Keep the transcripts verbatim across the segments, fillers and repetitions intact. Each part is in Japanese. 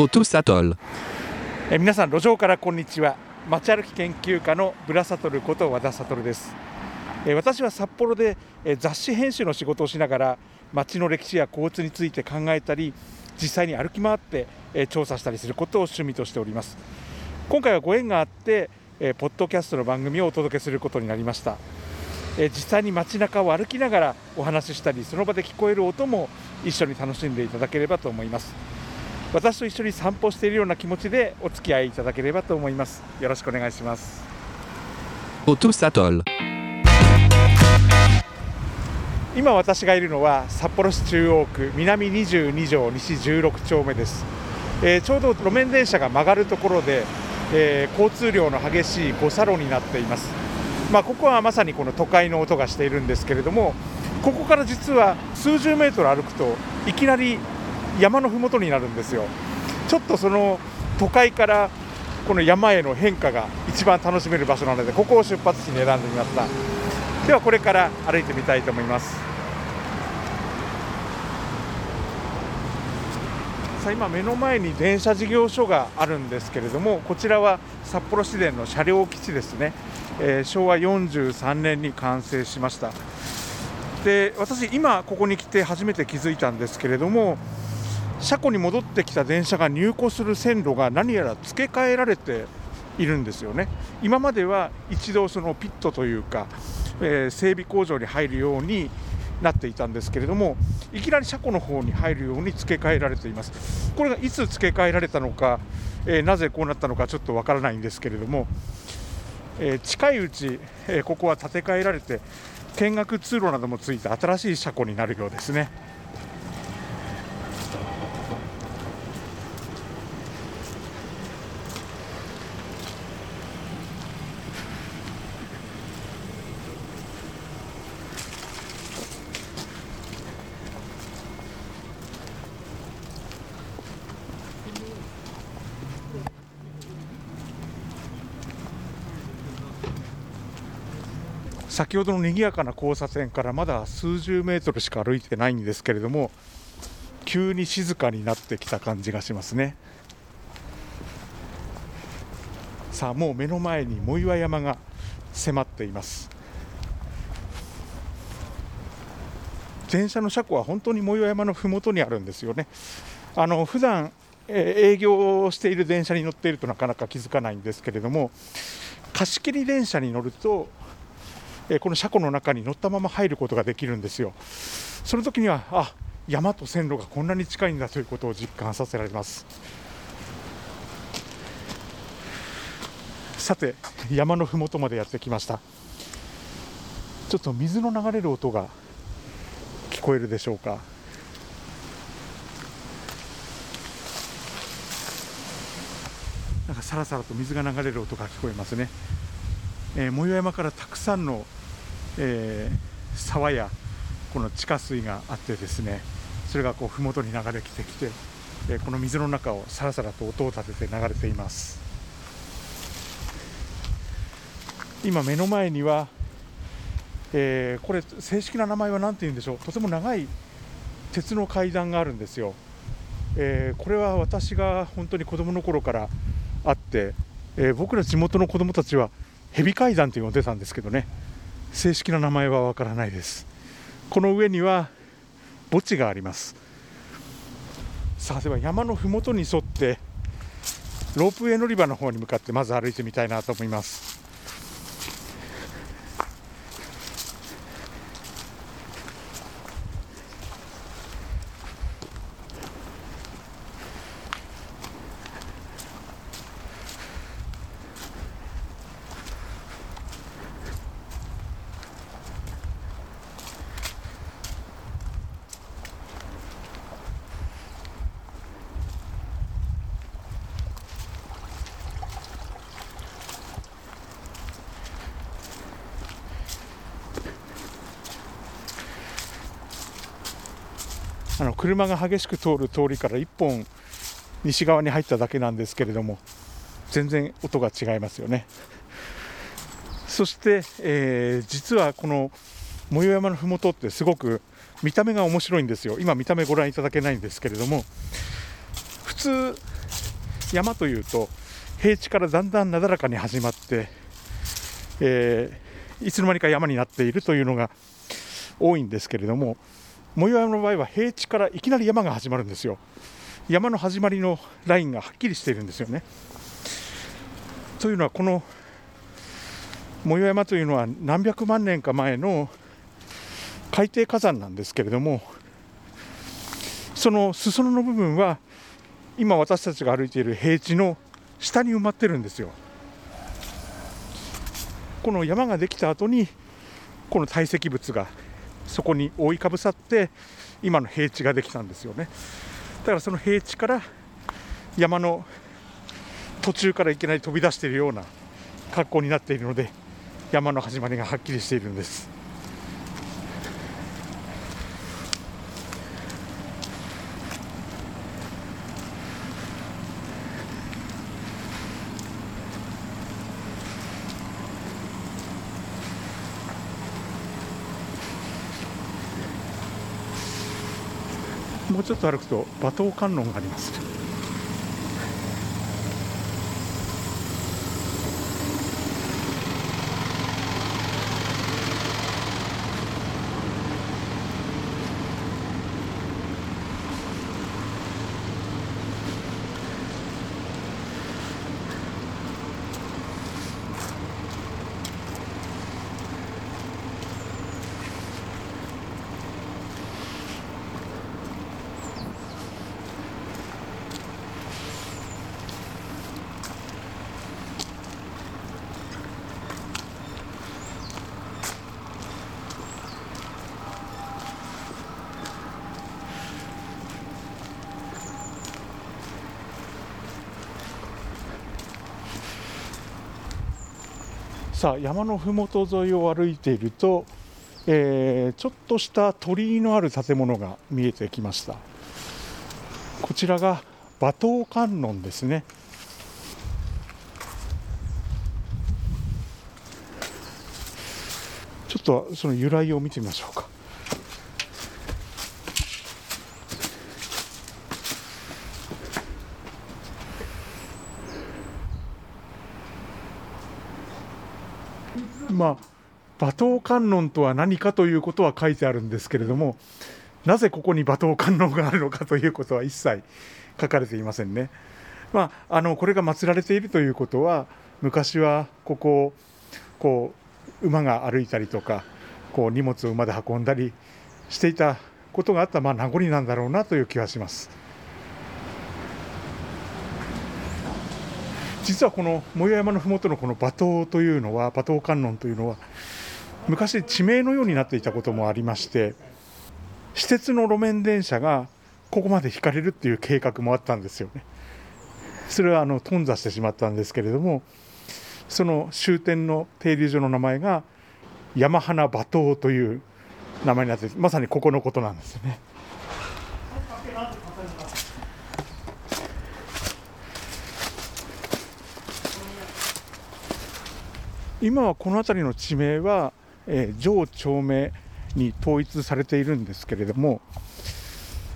Otto Sattol。え皆さん、路上からこんにちは。街歩き研究家のブラサトルこと和田悟です。え私は札幌でえ雑誌編集の仕事をしながら、街の歴史や交通について考えたり、実際に歩き回ってえ調査したりすることを趣味としております。今回はご縁があってえポッドキャストの番組をお届けすることになりました。え実際に街中を歩きながらお話ししたり、その場で聞こえる音も一緒に楽しんでいただければと思います。私と一緒に散歩しているような気持ちでお付き合いいただければと思います。よろしくお願いします。Otto Sattol。今私がいるのは札幌市中央区南にじゅうに条西じゅうろく丁目です。えー、ちょうど路面電車が曲がるところで、えー、交通量の激しい五差路になっています。まあ、ここはまさにこの都会の音がしているんですけれども、ここから実は数十メートル歩くといきなり山のふもとになるんですよ。ちょっとその都会からこの山への変化が一番楽しめる場所なので、ここを出発地に選んでみました。ではこれから歩いてみたいと思います。さあ、今目の前に電車事業所があるんですけれども、こちらは札幌市電の車両基地ですね。えー、しょうわよんじゅうさんねんに完成しました。で、私今ここに来て初めて気づいたんですけれども、車庫に戻ってきた電車が入庫する線路が何やら付け替えられているんですよね。今までは一度そのピットというか、えー、整備工場に入るようになっていたんですけれども、いきなり車庫の方に入るように付け替えられています。これがいつ付け替えられたのか、えー、なぜこうなったのかちょっとわからないんですけれども、えー、近いうち、えー、ここは建て替えられて、見学通路などもついて新しい車庫になるようですね。先ほどの賑やかな交差点からまだ数十メートルしか歩いてないんですけれども、急に静かになってきた感じがしますね。さあ、もう目の前に藻岩山が迫っています。電車の車庫は本当に藻岩山のふもとにあるんですよね。あの普段営業をしている電車に乗っているとなかなか気づかないんですけれども、貸し切り電車に乗るとこの車庫の中に乗ったまま入ることができるんですよ。その時には、あ、山と線路がこんなに近いんだということを実感させられます。さて、山のふもとまでやってきました。ちょっと水の流れる音が聞こえるでしょうか。なんかサラサラと水が流れる音が聞こえますね。えー、藻岩山からたくさんのえー、沢やこの地下水があってですね、それがこう麓に流れてきて、えー、この水の中をさらさらと音を立てて流れています。今目の前には、えー、これ正式な名前は何て言うんでしょう、とても長い鉄の階段があるんですよ。えー、これは私が本当に子どもの頃からあって、えー、僕ら地元の子どもたちはヘビ階段と呼んでたんですけどね、正式な名前はわからないです。この上には墓地があります。さあ、では山のふもとに沿ってロープウェイ乗り場の方に向かってまず歩いてみたいなと思います。あの車が激しく通る通りからいっぽん西側に入っただけなんですけれども、全然音が違いますよね。そして、えー、実はこの藻岩山のふもとってすごく見た目が面白いんですよ。今見た目ご覧いただけないんですけれども、普通山というと平地からだんだんなだらかに始まって、えー、いつの間にか山になっているというのが多いんですけれども、藻岩山の場合は平地からいきなり山が始まるんですよ。山の始まりのラインがはっきりしているんですよね。というのはこの藻岩山というのは何百万年か前の海底火山なんですけれども、その裾野の部分は今私たちが歩いている平地の下に埋まってるんですよ。この山ができた後にこの堆積物がそこに覆いかぶさって今の平地ができたんですよね。だからその平地から山の途中からいきなり飛び出しているような格好になっているので、山の始まりがはっきりしているんです。もうちょっと歩くと馬頭観音があります。さあ、山のふもと沿いを歩いていると、えー、ちょっとした鳥居のある建物が見えてきました。こちらが馬頭観音ですね。ちょっとその由来を見てみましょうか。まあ、馬頭観音とは何かということは書いてあるんですけれども、なぜここに馬頭観音があるのかということは一切書かれていませんね。まあ、あのこれが祀られているということは、昔はここをこう馬が歩いたりとか、こう荷物を馬で運んだりしていたことがあった、まあ、名残なんだろうなという気はします。実はこの藻岩山のふもとのこの馬頭というのは、馬頭観音というのは昔地名のようになっていたこともありまして、私鉄の路面電車がここまで引かれるっていう計画もあったんですよね。それはあの頓挫してしまったんですけれども、その終点の停留所の名前が山花馬頭という名前になって、まさにここのことなんですよね。今はこの辺りの地名は、えー、上町名に統一されているんですけれども、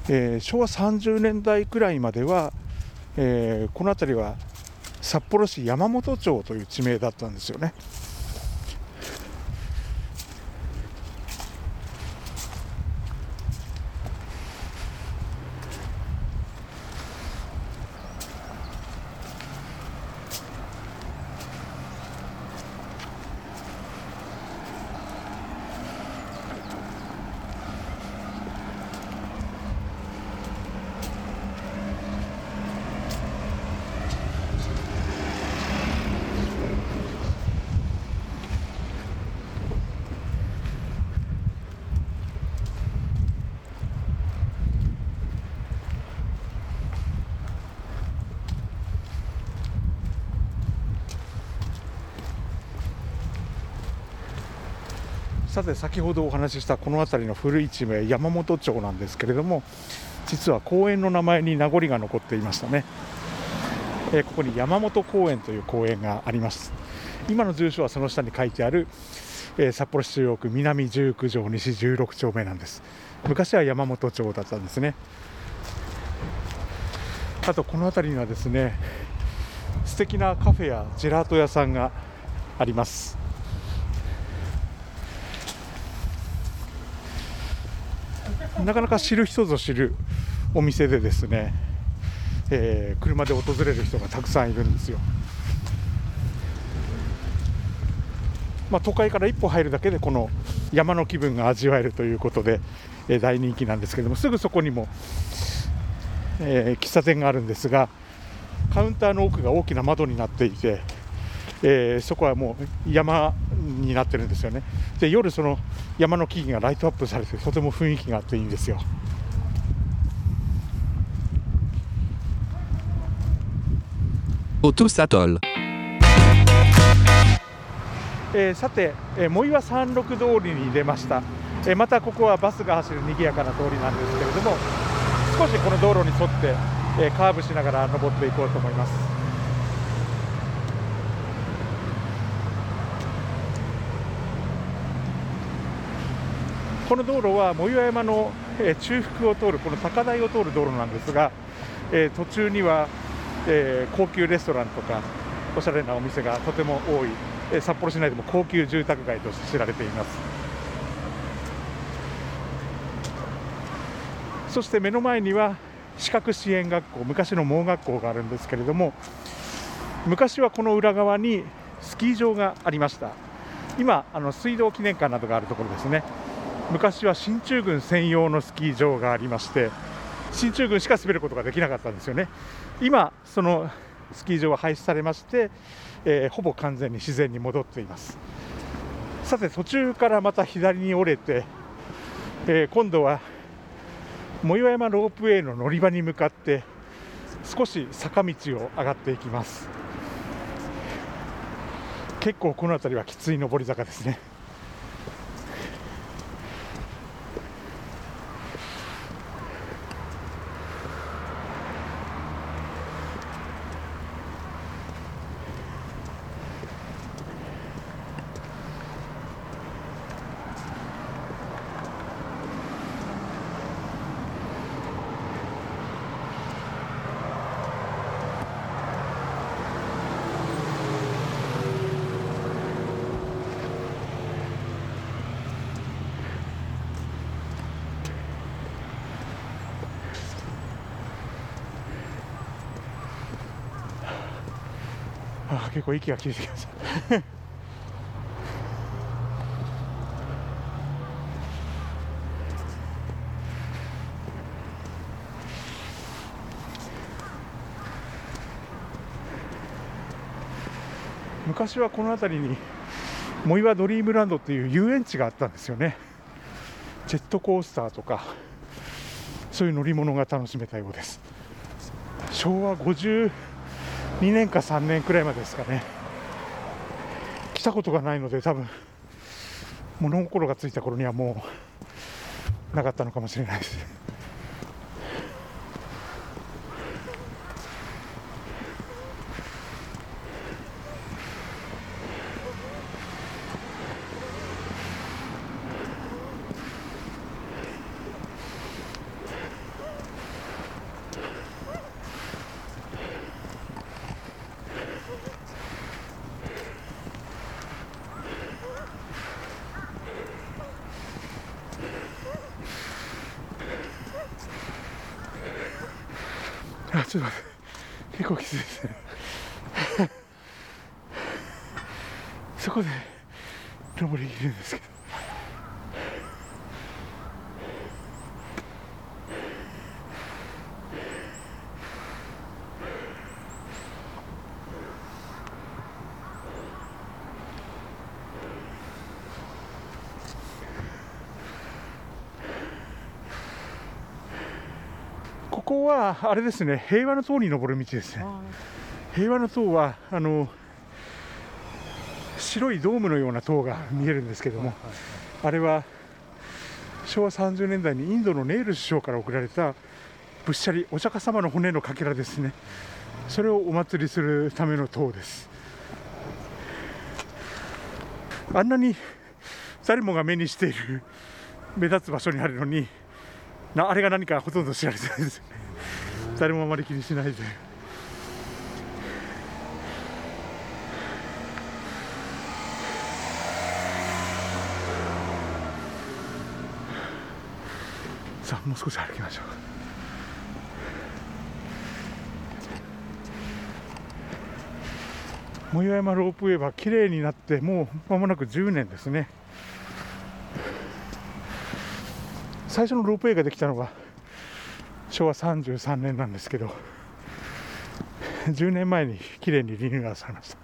えー、しょうわさんじゅうねんだいくらいまでは、えー、この辺りは札幌市山本町という地名だったんですよね。さて、先ほどお話ししたこの辺りの古い地名山本町なんですけれども、実は公園の名前に名残が残っていましたね。えー、ここに山本公園という公園があります。今の住所はその下に書いてある、えー、札幌市中央区南じゅうきゅうじょう西じゅうろくちょうめなんです。昔は山本町だったんですね。あとこの辺りにはですね、素敵なカフェやジェラート屋さんがあります。なかなか知る人ぞ知るお店でですね、えー、車で訪れる人がたくさんいるんですよ。まあ、都会から一歩入るだけでこの山の気分が味わえるということで、えー、大人気なんですけども、すぐそこにも、えー、喫茶店があるんですが、カウンターの奥が大きな窓になっていて、えー、そこはもう山になってるんですよね。で、夜その山の木々がライトアップされてとても雰囲気があっていいんですよ。オトサトル、えー、さて、えー、藻岩山麓通りに出ました。えー、またここはバスが走る賑やかな通りなんですけれども、少しこの道路に沿って、えー、カーブしながら登っていこうと思います。この道路は藻岩山の、えー、中腹を通るこの高台を通る道路なんですが、えー、途中には、えー、高級レストランとかおしゃれなお店がとても多い札幌市内でも高級住宅街として知られています。そして目の前には視覚支援学校、昔の盲学校があるんですけれども、昔はこの裏側にスキー場がありました。今あの水道記念館などがあるところですね。昔は進駐軍専用のスキー場がありまして、進駐軍しか滑ることができなかったんですよね。今そのスキー場は廃止されまして、えー、ほぼ完全に自然に戻っています。さて、途中からまた左に折れて、えー、今度は藻岩山ロープウェイの乗り場に向かって少し坂道を上がっていきます。結構この辺りはきつい上り坂ですね。ああ、結構息が切れてきました昔はこの辺りに藻岩ドリームランドっていう遊園地があったんですよね。ジェットコースターとかそういう乗り物が楽しめたようです。昭和ごじゅうにねんかさんねんくらいまでですかね。来たことがないので、多分物心がついた頃にはもうなかったのかもしれないです。あ、ちょっと待って、結構きついですねそこで登り切るんですけど、ここはあれですね、平和の塔に登る道ですね。平和の塔はあの白いドームのような塔が見えるんですけども、はいはいはい、あれは昭和さんじゅうねんだいにインドのネール首相から贈られたぶっしゃりお釈迦様の骨のかけらですね。それをお祭りするための塔です。あんなに誰もが目にしている目立つ場所にあるのにな、あれが何かほとんど知られてないですよね。誰もあまり気にしないで。もう少し歩きましょう。藻岩山ロープウェイは綺麗になってもう間もなくじゅうねんですね。最初のロープウェイができたのがしょうわさんじゅうさんねんなんですけど、じゅうねんまえに綺麗にリニューアルされました。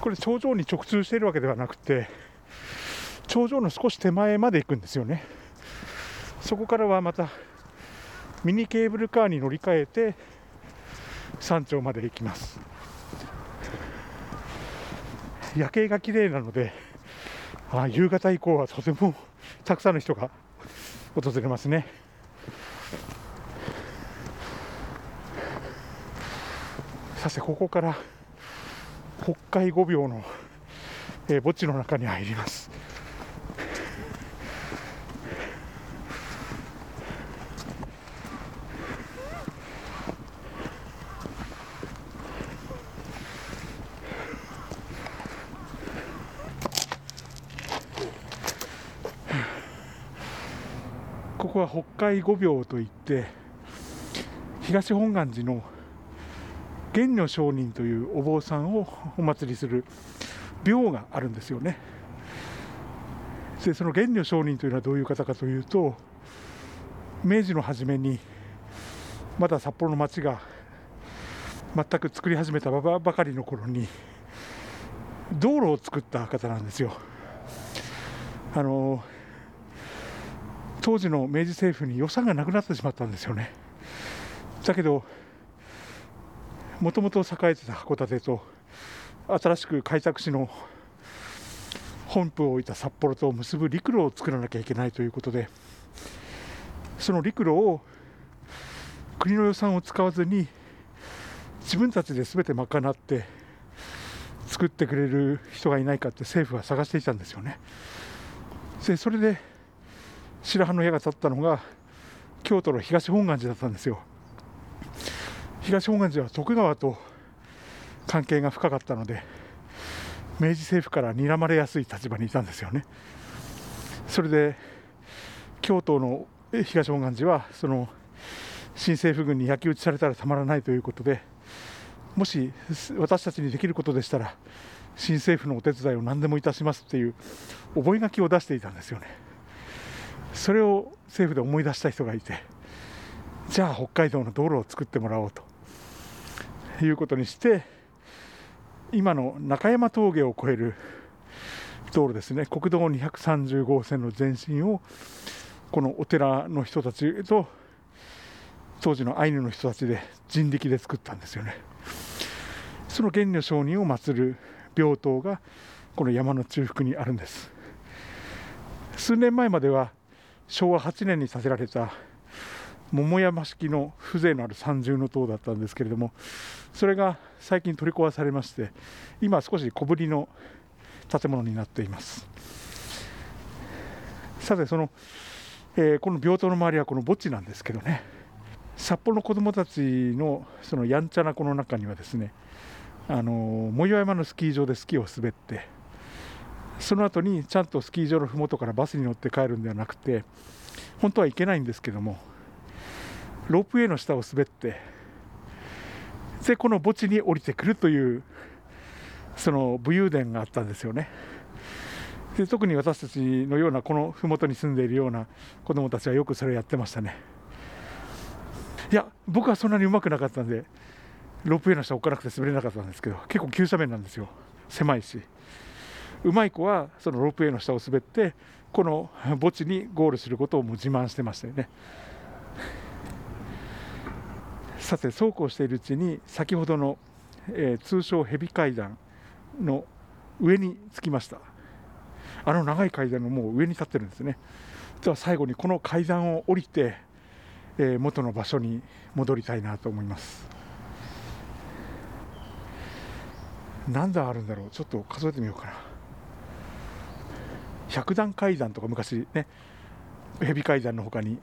これ頂上に直通しているわけではなくて、頂上の少し手前まで行くんですよね。そこからはまたミニケーブルカーに乗り換えて山頂まで行きます。夜景が綺麗なので、あ、夕方以降はとてもたくさんの人が訪れますね。さて、ここから北海ごびょうの、えー、墓地の中に入ります。ここは北海ごびょうといって、東本願寺の玄如上人というお坊さんをお祭りする廟があるんですよね。で、その玄如上人というのはどういう方かというと、明治の初めにまだ札幌の町が全く作り始めたばかりの頃に道路を作った方なんですよ。あの当時の明治政府に予算がなくなってしまったんですよね。だけど、もともと栄えてた函館と新しく開拓使の本部を置いた札幌と結ぶ陸路を作らなきゃいけないということで、その陸路を国の予算を使わずに自分たちで全て賄って作ってくれる人がいないかって政府は探していたんですよね。で、それで白羽の矢が立ったのが京都の東本願寺だったんですよ。東本願寺は徳川と関係が深かったので、明治政府から睨まれやすい立場にいたんですよね。それで京都の東本願寺はその新政府軍に焼き討ちされたらたまらないということで、もし私たちにできることでしたら新政府のお手伝いを何でもいたしますっていう覚書を出していたんですよね。それを政府で思い出した人がいて、じゃあ北海道の道路を作ってもらおうということにして、今の中山峠を越える道路ですね、国道にひゃくさんじゅうごほうせんの前身をこのお寺の人たちと当時のアイヌの人たちで人力で作ったんですよね。その玄如上人を祀る廟塔がこの山の中腹にあるんです。数年前まではしょうわはちねんに建てられた桃山式の風情のある三重の塔だったんですけれども、それが最近取り壊されまして、今少し小ぶりの建物になっています。さて、その、えー、この病棟の周りはこの墓地なんですけどね、札幌の子どもたちのそのやんちゃな子の中にはですね、あの藻岩山のスキー場でスキーを滑って、その後にちゃんとスキー場のふもとからバスに乗って帰るんではなくて、本当は行けないんですけども、ロープウェイの下を滑って、でこの墓地に降りてくるというその武勇伝があったんですよね。で、特に私たちのようなこのふもとに住んでいるような子どもたちはよくそれをやってましたね。いや、僕はそんなにうまくなかったんでロープウェイの下を置かなくて滑れなかったんですけど、結構急斜面なんですよ、狭いし。うまい子はそのロープウェイの下を滑ってこの墓地にゴールすることをもう自慢してましたよね。さて、そうこうしているうちに先ほどの、えー、通称ヘビ階段の上に着きました。あの長い階段のもう上に立ってるんですね。では最後にこの階段を降りて、えー、元の場所に戻りたいなと思います。何段あるんだろう、ちょっと数えてみようかな。ひゃくだんかいだんとか昔ね、ヘビ階段の他に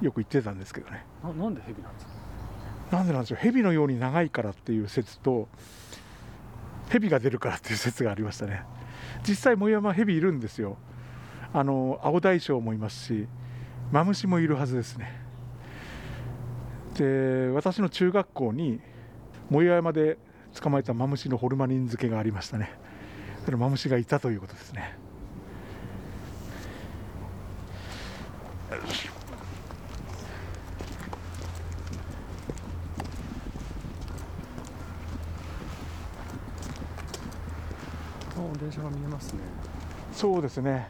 よく言ってたんですけどね。 な, なんでヘビなんですか。なんでなんでしょう、蛇のように長いからっていう説と蛇が出るからっていう説がありましたね。実際藻山蛇いるんですよ。あの青大将もいますしマムシもいるはずですね。で、私の中学校に藻山で捕まえたマムシのホルマリン漬けがありましたね。そのマムシがいたということですね。電車が見えますね。そうですね。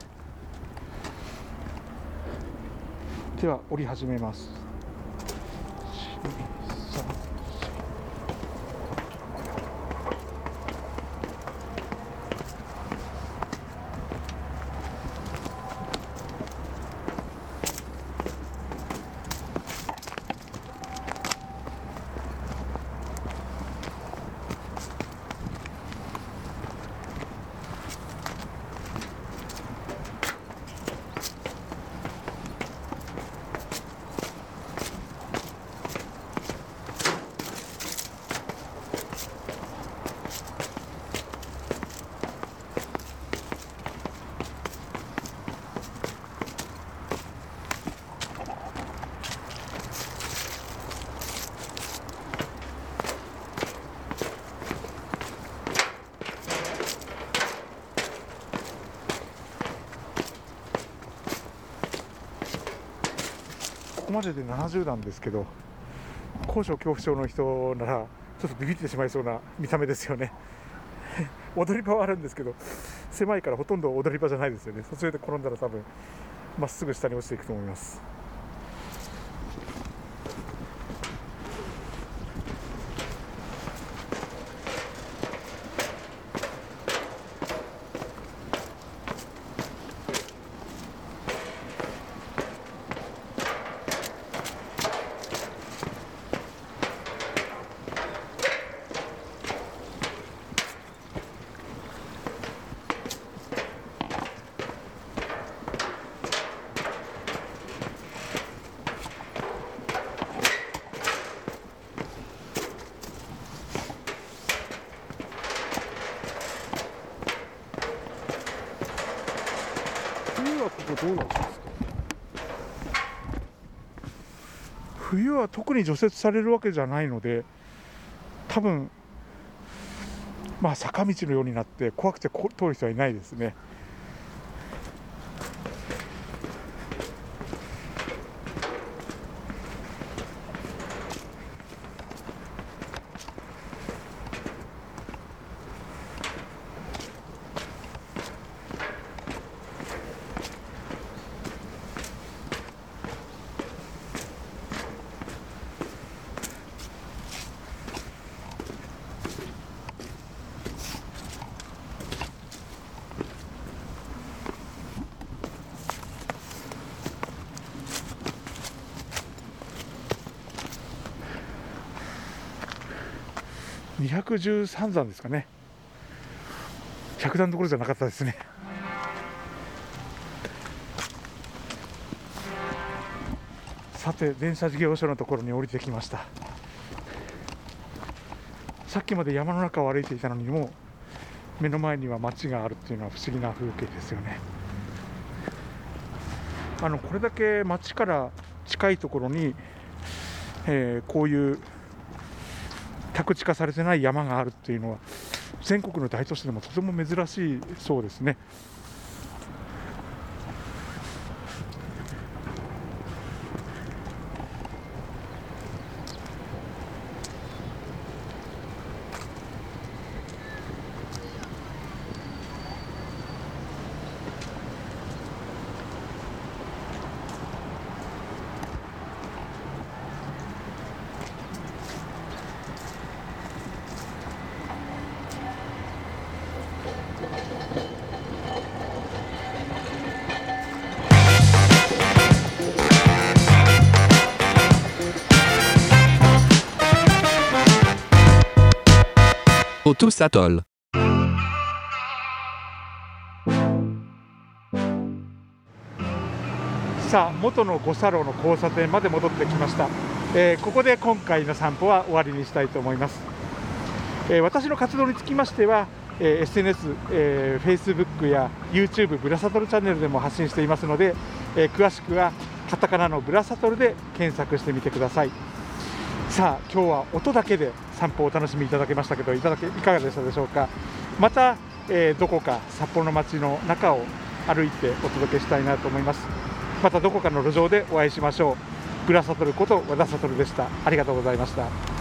では降り始めます。ここまででななじゅうだんですけど、高所恐怖症の人ならちょっとビビってしまいそうな見た目ですよね。踊り場はあるんですけど狭いからほとんど踊り場じゃないですよね。途中で転んだら多分まっすぐ下に落ちていくと思います。冬は特に除雪されるわけじゃないので、多分、まあ、坂道のようになって怖くて通る人はいないですね。にひゃくじゅうさんだんですかね。ひゃくだんどころじゃなかったですね。さて、電車事業所のところに降りてきました。さっきまで山の中を歩いていたのにも目の前には町があるっていうのは不思議な風景ですよね。あのこれだけ町から近いところに、えー、こういう宅地化されてない山があるっていうのは全国の大都市でもとても珍しいそうですね。Tous Atoll。さあ、元の五差路の交差点まで戻ってきました。えー、ここで今回の散歩は終わりにしたいと思います。えー、私の活動につきましては、えー、エスエヌエス、えー、Facebook や YouTube ブラサトルチャンネルでも発信していますので、えー、詳しくはカタカナのブラサトルで検索してみてください。さあ、今日は音だけで散歩をお楽しみいただけましたけど、いただけいかがでしたでしょうか。また、えー、どこか札幌の街の中を歩いてお届けしたいなと思います。またどこかの路上でお会いしましょう。ブラサトルこと和田サトルでした。ありがとうございました。